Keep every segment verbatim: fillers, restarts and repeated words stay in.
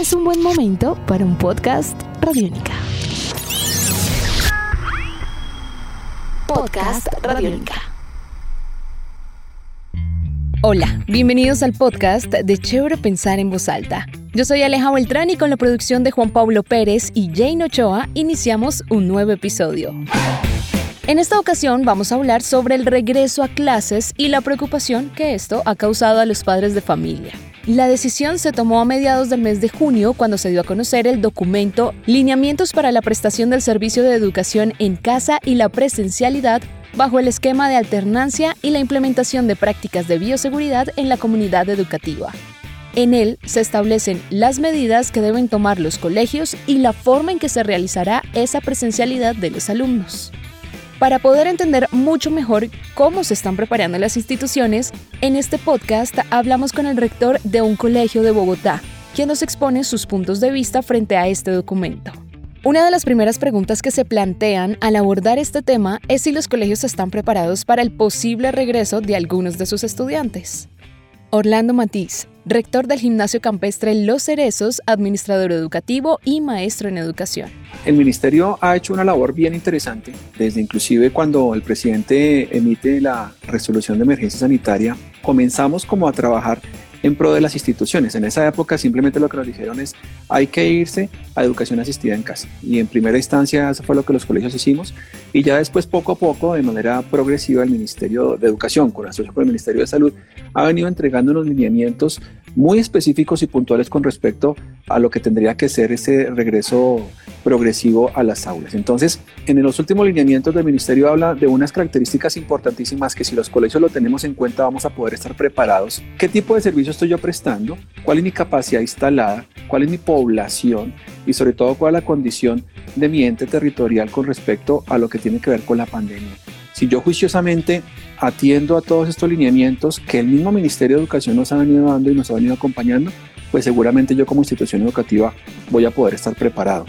es un buen momento para un podcast Radiónica. Podcast Radiónica. Hola, bienvenidos al podcast de Chévere Pensar en Voz Alta. Yo soy Aleja Beltrán y con la producción de Juan Pablo Pérez y Jane Ochoa iniciamos un nuevo episodio. En esta ocasión vamos a hablar sobre el regreso a clases y la preocupación que esto ha causado a los padres de familia. La decisión se tomó a mediados del mes de junio cuando se dio a conocer el documento Lineamientos para la prestación del servicio de educación en casa y la presencialidad bajo el esquema de alternancia y la implementación de prácticas de bioseguridad en la comunidad educativa. En él se establecen las medidas que deben tomar los colegios y la forma en que se realizará esa presencialidad de los alumnos. Para poder entender mucho mejor cómo se están preparando las instituciones, en este podcast hablamos con el rector de un colegio de Bogotá, quien nos expone sus puntos de vista frente a este documento. Una de las primeras preguntas que se plantean al abordar este tema es si los colegios están preparados para el posible regreso de algunos de sus estudiantes. Orlando Matiz, rector del Gimnasio Campestre Los Cerezos, administrador educativo y maestro en educación. El ministerio ha hecho una labor bien interesante, desde inclusive cuando el presidente emite la resolución de emergencia sanitaria, comenzamos como a trabajar en pro de las instituciones. En esa época simplemente lo que nos dijeron es hay que irse a educación asistida en casa y en primera instancia eso fue lo que los colegios hicimos y ya después poco a poco de manera progresiva el Ministerio de Educación con la asociación con el Ministerio de Salud ha venido entregando unos lineamientos muy específicos y puntuales con respecto a lo que tendría que ser ese regreso progresivo a las aulas. Entonces, en los últimos lineamientos del Ministerio habla de unas características importantísimas que si los colegios lo tenemos en cuenta vamos a poder estar preparados. ¿Qué tipo de servicio estoy yo prestando? ¿Cuál es mi capacidad instalada? ¿Cuál es mi población? Y sobre todo, ¿cuál es la condición de mi ente territorial con respecto a lo que tiene que ver con la pandemia? Si yo juiciosamente atiendo a todos estos lineamientos que el mismo Ministerio de Educación nos ha venido dando y nos ha venido acompañando, pues seguramente yo como institución educativa voy a poder estar preparado.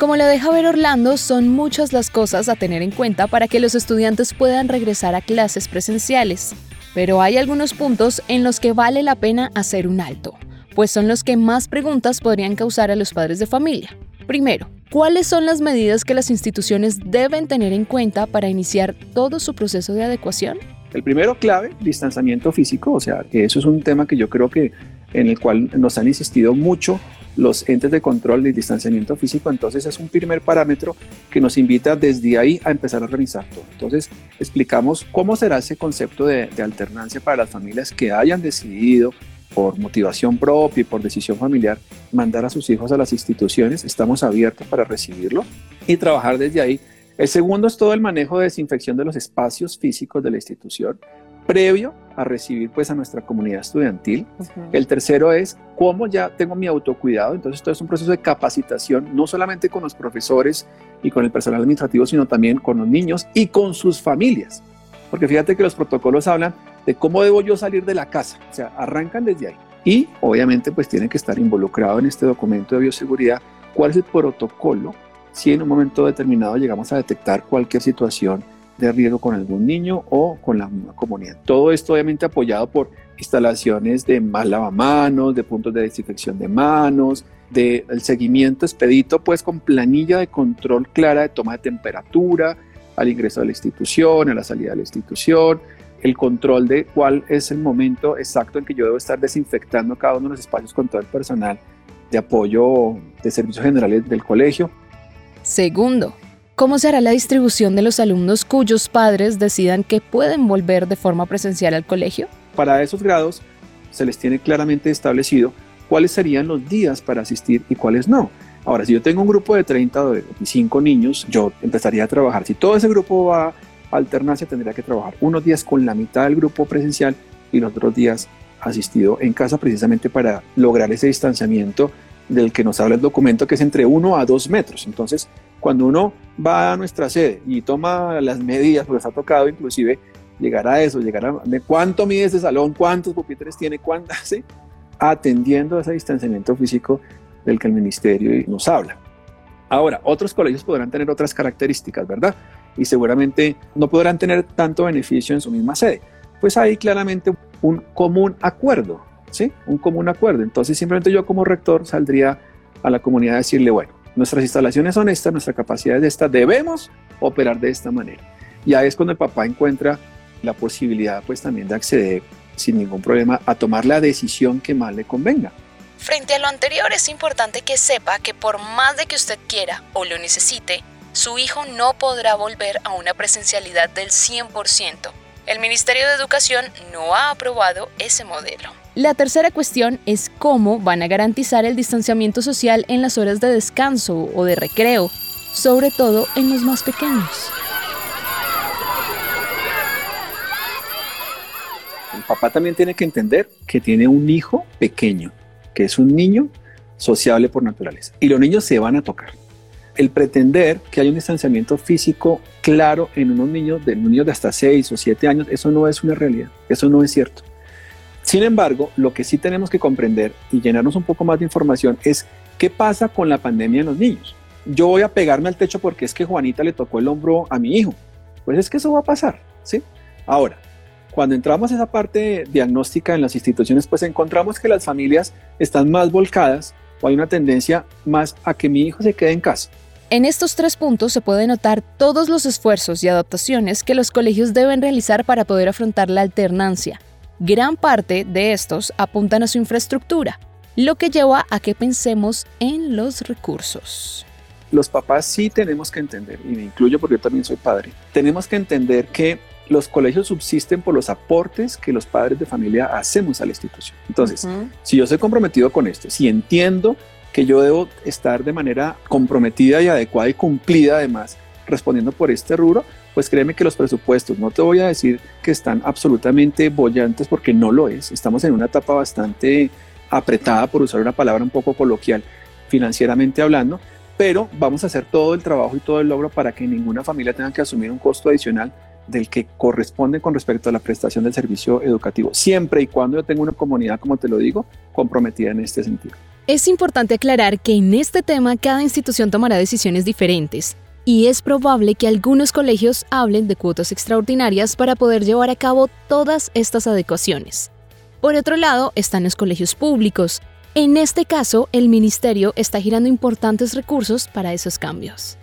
Como lo deja ver Orlando, son muchas las cosas a tener en cuenta para que los estudiantes puedan regresar a clases presenciales. Pero hay algunos puntos en los que vale la pena hacer un alto, pues son los que más preguntas podrían causar a los padres de familia. Primero, ¿cuáles son las medidas que las instituciones deben tener en cuenta para iniciar todo su proceso de adecuación? El primero clave, distanciamiento físico, o sea, que eso es un tema que yo creo que en el cual nos han insistido mucho los entes de control del distanciamiento físico, entonces es un primer parámetro que nos invita desde ahí a empezar a organizar todo. Entonces explicamos cómo será ese concepto de, de alternancia para las familias que hayan decidido por motivación propia y por decisión familiar mandar a sus hijos a las instituciones, estamos abiertos para recibirlo y trabajar desde ahí. El segundo es todo el manejo de desinfección de los espacios físicos de la institución, previo a recibir pues a nuestra comunidad estudiantil. Uh-huh. El tercero es cómo ya tengo mi autocuidado, entonces todo es un proceso de capacitación, no solamente con los profesores y con el personal administrativo, sino también con los niños y con sus familias, porque fíjate que los protocolos hablan de cómo debo yo salir de la casa, o sea, arrancan desde ahí y obviamente pues tienen que estar involucrado en este documento de bioseguridad, cuál es el protocolo si en un momento determinado llegamos a detectar cualquier situación de riesgo con algún niño o con la comunidad. Todo esto obviamente apoyado por instalaciones de más lavamanos, de puntos de desinfección de manos, del de seguimiento expedito pues con planilla de control clara de toma de temperatura al ingreso de la institución, a la salida de la institución, el control de cuál es el momento exacto en que yo debo estar desinfectando cada uno de los espacios con todo el personal de apoyo de servicios generales del colegio. Segundo, ¿cómo se hará la distribución de los alumnos cuyos padres decidan que pueden volver de forma presencial al colegio? Para esos grados se les tiene claramente establecido cuáles serían los días para asistir y cuáles no. Ahora, si yo tengo un grupo de treinta o veinticinco niños, yo empezaría a trabajar. Si todo ese grupo va a alternancia, tendría que trabajar unos días con la mitad del grupo presencial y los otros días asistido en casa, precisamente para lograr ese distanciamiento del que nos habla el documento, que es entre uno a dos metros. Entonces, cuando uno va a nuestra sede y toma las medidas, porque nos ha tocado inclusive llegar a eso, llegar a de cuánto mide ese salón, cuántos pupitres tiene, cuántas, ¿sí? Atendiendo a ese distanciamiento físico del que el ministerio nos habla. Ahora, otros colegios podrán tener otras características, ¿verdad? Y seguramente no podrán tener tanto beneficio en su misma sede. Pues hay claramente un común acuerdo ¿sí? Un común acuerdo. Entonces simplemente yo como rector saldría a la comunidad a decirle, bueno, nuestras instalaciones son estas, nuestra capacidad es esta, debemos operar de esta manera. Y ahí es cuando el papá encuentra la posibilidad pues también de acceder sin ningún problema a tomar la decisión que más le convenga. Frente a lo anterior, es importante que sepa que por más de que usted quiera o lo necesite, su hijo no podrá volver a una presencialidad del cien por ciento. El Ministerio de Educación no ha aprobado ese modelo. La tercera cuestión es cómo van a garantizar el distanciamiento social en las horas de descanso o de recreo, sobre todo en los más pequeños. El papá también tiene que entender que tiene un hijo pequeño, que es un niño sociable por naturaleza, y los niños se van a tocar. El pretender que haya un distanciamiento físico claro en unos niños de, niños de hasta seis o siete años, eso no es una realidad, eso no es cierto. Sin embargo, lo que sí tenemos que comprender y llenarnos un poco más de información es qué pasa con la pandemia en los niños. Yo voy a pegarme al techo porque es que Juanita le tocó el hombro a mi hijo. Pues es que eso va a pasar, ¿sí? Ahora, cuando entramos a esa parte diagnóstica en las instituciones, pues encontramos que las familias están más volcadas o hay una tendencia más a que mi hijo se quede en casa. En estos tres puntos se puede notar todos los esfuerzos y adaptaciones que los colegios deben realizar para poder afrontar la alternancia. Gran parte de estos apuntan a su infraestructura, lo que lleva a que pensemos en los recursos. Los papás sí tenemos que entender, y me incluyo porque yo también soy padre, tenemos que entender que los colegios subsisten por los aportes que los padres de familia hacemos a la institución. Entonces, uh-huh. si yo soy comprometido con esto, si entiendo que yo debo estar de manera comprometida y adecuada y cumplida además, respondiendo por este rubro, pues créeme que los presupuestos, no te voy a decir que están absolutamente bollantes porque no lo es. Estamos en una etapa bastante apretada, por usar una palabra un poco coloquial, financieramente hablando, pero vamos a hacer todo el trabajo y todo el logro para que ninguna familia tenga que asumir un costo adicional del que corresponde con respecto a la prestación del servicio educativo, siempre y cuando yo tenga una comunidad, como te lo digo, comprometida en este sentido. Es importante aclarar que en este tema cada institución tomará decisiones diferentes y es probable que algunos colegios hablen de cuotas extraordinarias para poder llevar a cabo todas estas adecuaciones. Por otro lado, están los colegios públicos. En este caso, el ministerio está girando importantes recursos para esos cambios.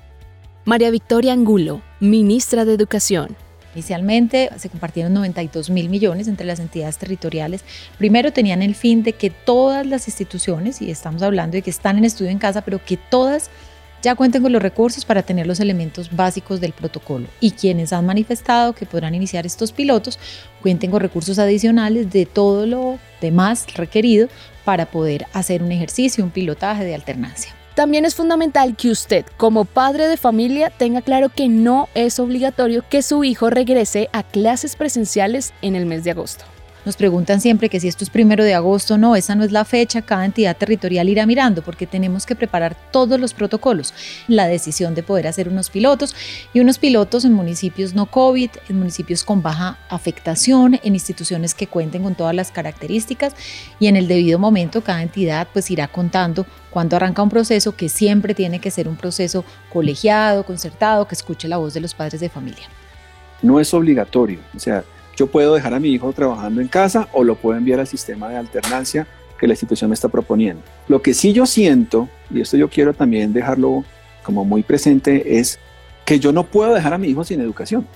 María Victoria Angulo, ministra de Educación. Inicialmente se compartieron noventa y dos mil millones entre las entidades territoriales. Primero tenían el fin de que todas las instituciones, y estamos hablando de que están en estudio en casa, pero que todas ya cuenten con los recursos para tener los elementos básicos del protocolo. Y quienes han manifestado que podrán iniciar estos pilotos, cuenten con recursos adicionales de todo lo demás requerido para poder hacer un ejercicio, un pilotaje de alternancia. También es fundamental que usted, como padre de familia, tenga claro que no es obligatorio que su hijo regrese a clases presenciales en el mes de agosto. Nos preguntan siempre que si esto es primero de agosto, no, esa no es la fecha, cada entidad territorial irá mirando porque tenemos que preparar todos los protocolos. La decisión de poder hacer unos pilotos y unos pilotos en municipios no COVID, en municipios con baja afectación, en instituciones que cuenten con todas las características y en el debido momento cada entidad pues irá contando cuando arranca un proceso que siempre tiene que ser un proceso colegiado, concertado, que escuche la voz de los padres de familia. No es obligatorio, o sea, yo puedo dejar a mi hijo trabajando en casa o lo puedo enviar al sistema de alternancia que la institución me está proponiendo. Lo que sí yo siento, y esto yo quiero también dejarlo como muy presente, es que yo no puedo dejar a mi hijo sin educación.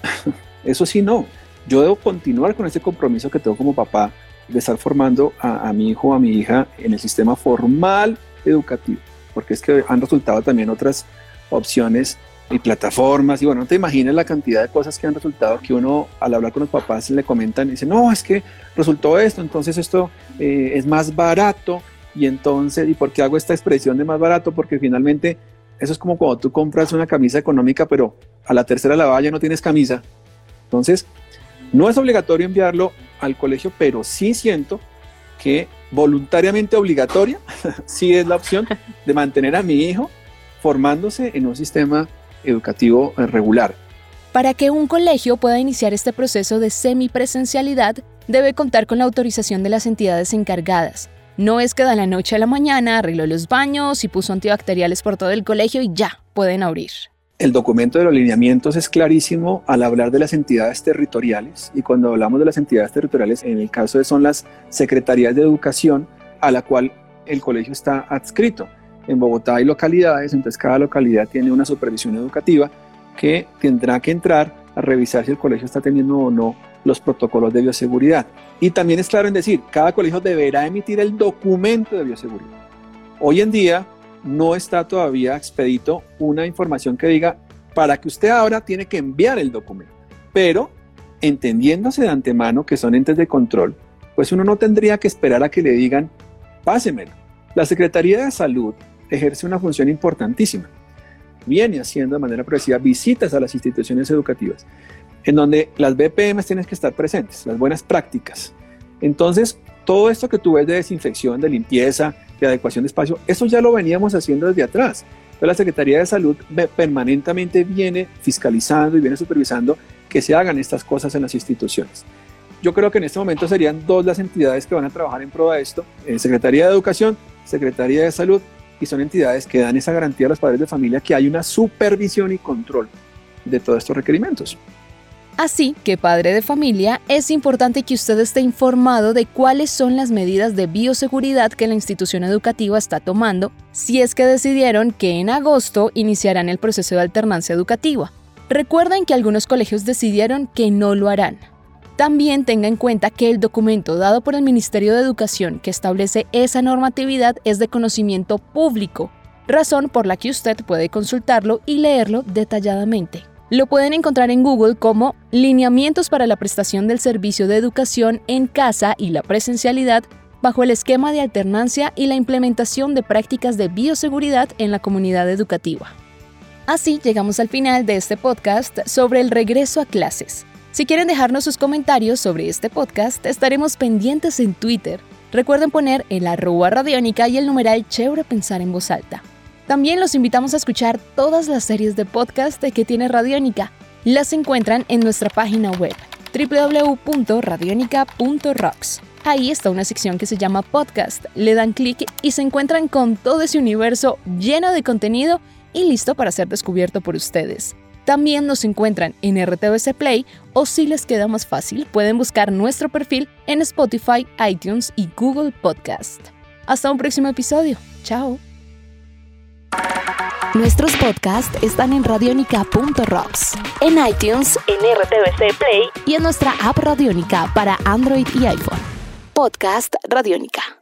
Eso sí no. Yo debo continuar con este compromiso que tengo como papá de estar formando a, a mi hijo o a mi hija en el sistema formal educativo, porque es que han resultado también otras opciones y plataformas, y bueno, no te imaginas la cantidad de cosas que han resultado que uno al hablar con los papás le comentan y dicen, no, es que resultó esto, entonces esto eh, es más barato, y entonces, ¿y por qué hago esta expresión de más barato? Porque finalmente eso es como cuando tú compras una camisa económica, pero a la tercera lavada ya no tienes camisa. Entonces, no es obligatorio enviarlo al colegio, pero sí siento que voluntariamente obligatoria, sí es la opción de mantener a mi hijo formándose en un sistema educativo regular. Para que un colegio pueda iniciar este proceso de semipresencialidad, debe contar con la autorización de las entidades encargadas. No es que de la noche a la mañana arregló los baños y puso antibacteriales por todo el colegio y ya, pueden abrir. El documento de los lineamientos es clarísimo al hablar de las entidades territoriales, y cuando hablamos de las entidades territoriales, en el caso de son las secretarías de educación a la cual el colegio está adscrito. En Bogotá hay localidades, entonces cada localidad tiene una supervisión educativa que tendrá que entrar a revisar si el colegio está teniendo o no los protocolos de bioseguridad. Y también es claro en decir, cada colegio deberá emitir el documento de bioseguridad. Hoy en día no está todavía expedito una información que diga, para que usted ahora tiene que enviar el documento. Pero, entendiéndose de antemano que son entes de control, pues uno no tendría que esperar a que le digan, pásemelo. La Secretaría de Salud ejerce una función importantísima. Viene haciendo de manera progresiva visitas a las instituciones educativas, en donde las B P Ms tienen que estar presentes, las buenas prácticas. Entonces, todo esto que tú ves de desinfección, de limpieza, de adecuación de espacio, eso ya lo veníamos haciendo desde atrás. Entonces, la Secretaría de Salud permanentemente viene fiscalizando y viene supervisando que se hagan estas cosas en las instituciones. Yo creo que en este momento serían dos las entidades que van a trabajar en pro de esto, Secretaría de Educación, Secretaría de Salud, y son entidades que dan esa garantía a los padres de familia que hay una supervisión y control de todos estos requerimientos. Así que, padre de familia, es importante que usted esté informado de cuáles son las medidas de bioseguridad que la institución educativa está tomando, si es que decidieron que en agosto iniciarán el proceso de alternancia educativa. Recuerden que algunos colegios decidieron que no lo harán. También tenga en cuenta que el documento dado por el Ministerio de Educación que establece esa normatividad es de conocimiento público, razón por la que usted puede consultarlo y leerlo detalladamente. Lo pueden encontrar en Google como Lineamientos para la prestación del servicio de educación en casa y la presencialidad bajo el esquema de alternancia y la implementación de prácticas de bioseguridad en la comunidad educativa. Así llegamos al final de este podcast sobre el regreso a clases. Si quieren dejarnos sus comentarios sobre este podcast, estaremos pendientes en Twitter. Recuerden poner el arroba Radiónica y el numeral Chévere Pensar en Voz Alta. También los invitamos a escuchar todas las series de podcast que tiene Radiónica. Las encuentran en nuestra página web doble u doble u doble u punto radionica punto rocks. Ahí está una sección que se llama Podcast. Le dan clic y se encuentran con todo ese universo lleno de contenido y listo para ser descubierto por ustedes. También nos encuentran en R T V C Play o, si les queda más fácil, pueden buscar nuestro perfil en Spotify, iTunes y Google Podcast. Hasta un próximo episodio. Chao. Nuestros podcasts están en radionica punto rocks, en iTunes, en R T V C Play y en nuestra app Radiónica para Android y iPhone. Podcast Radiónica.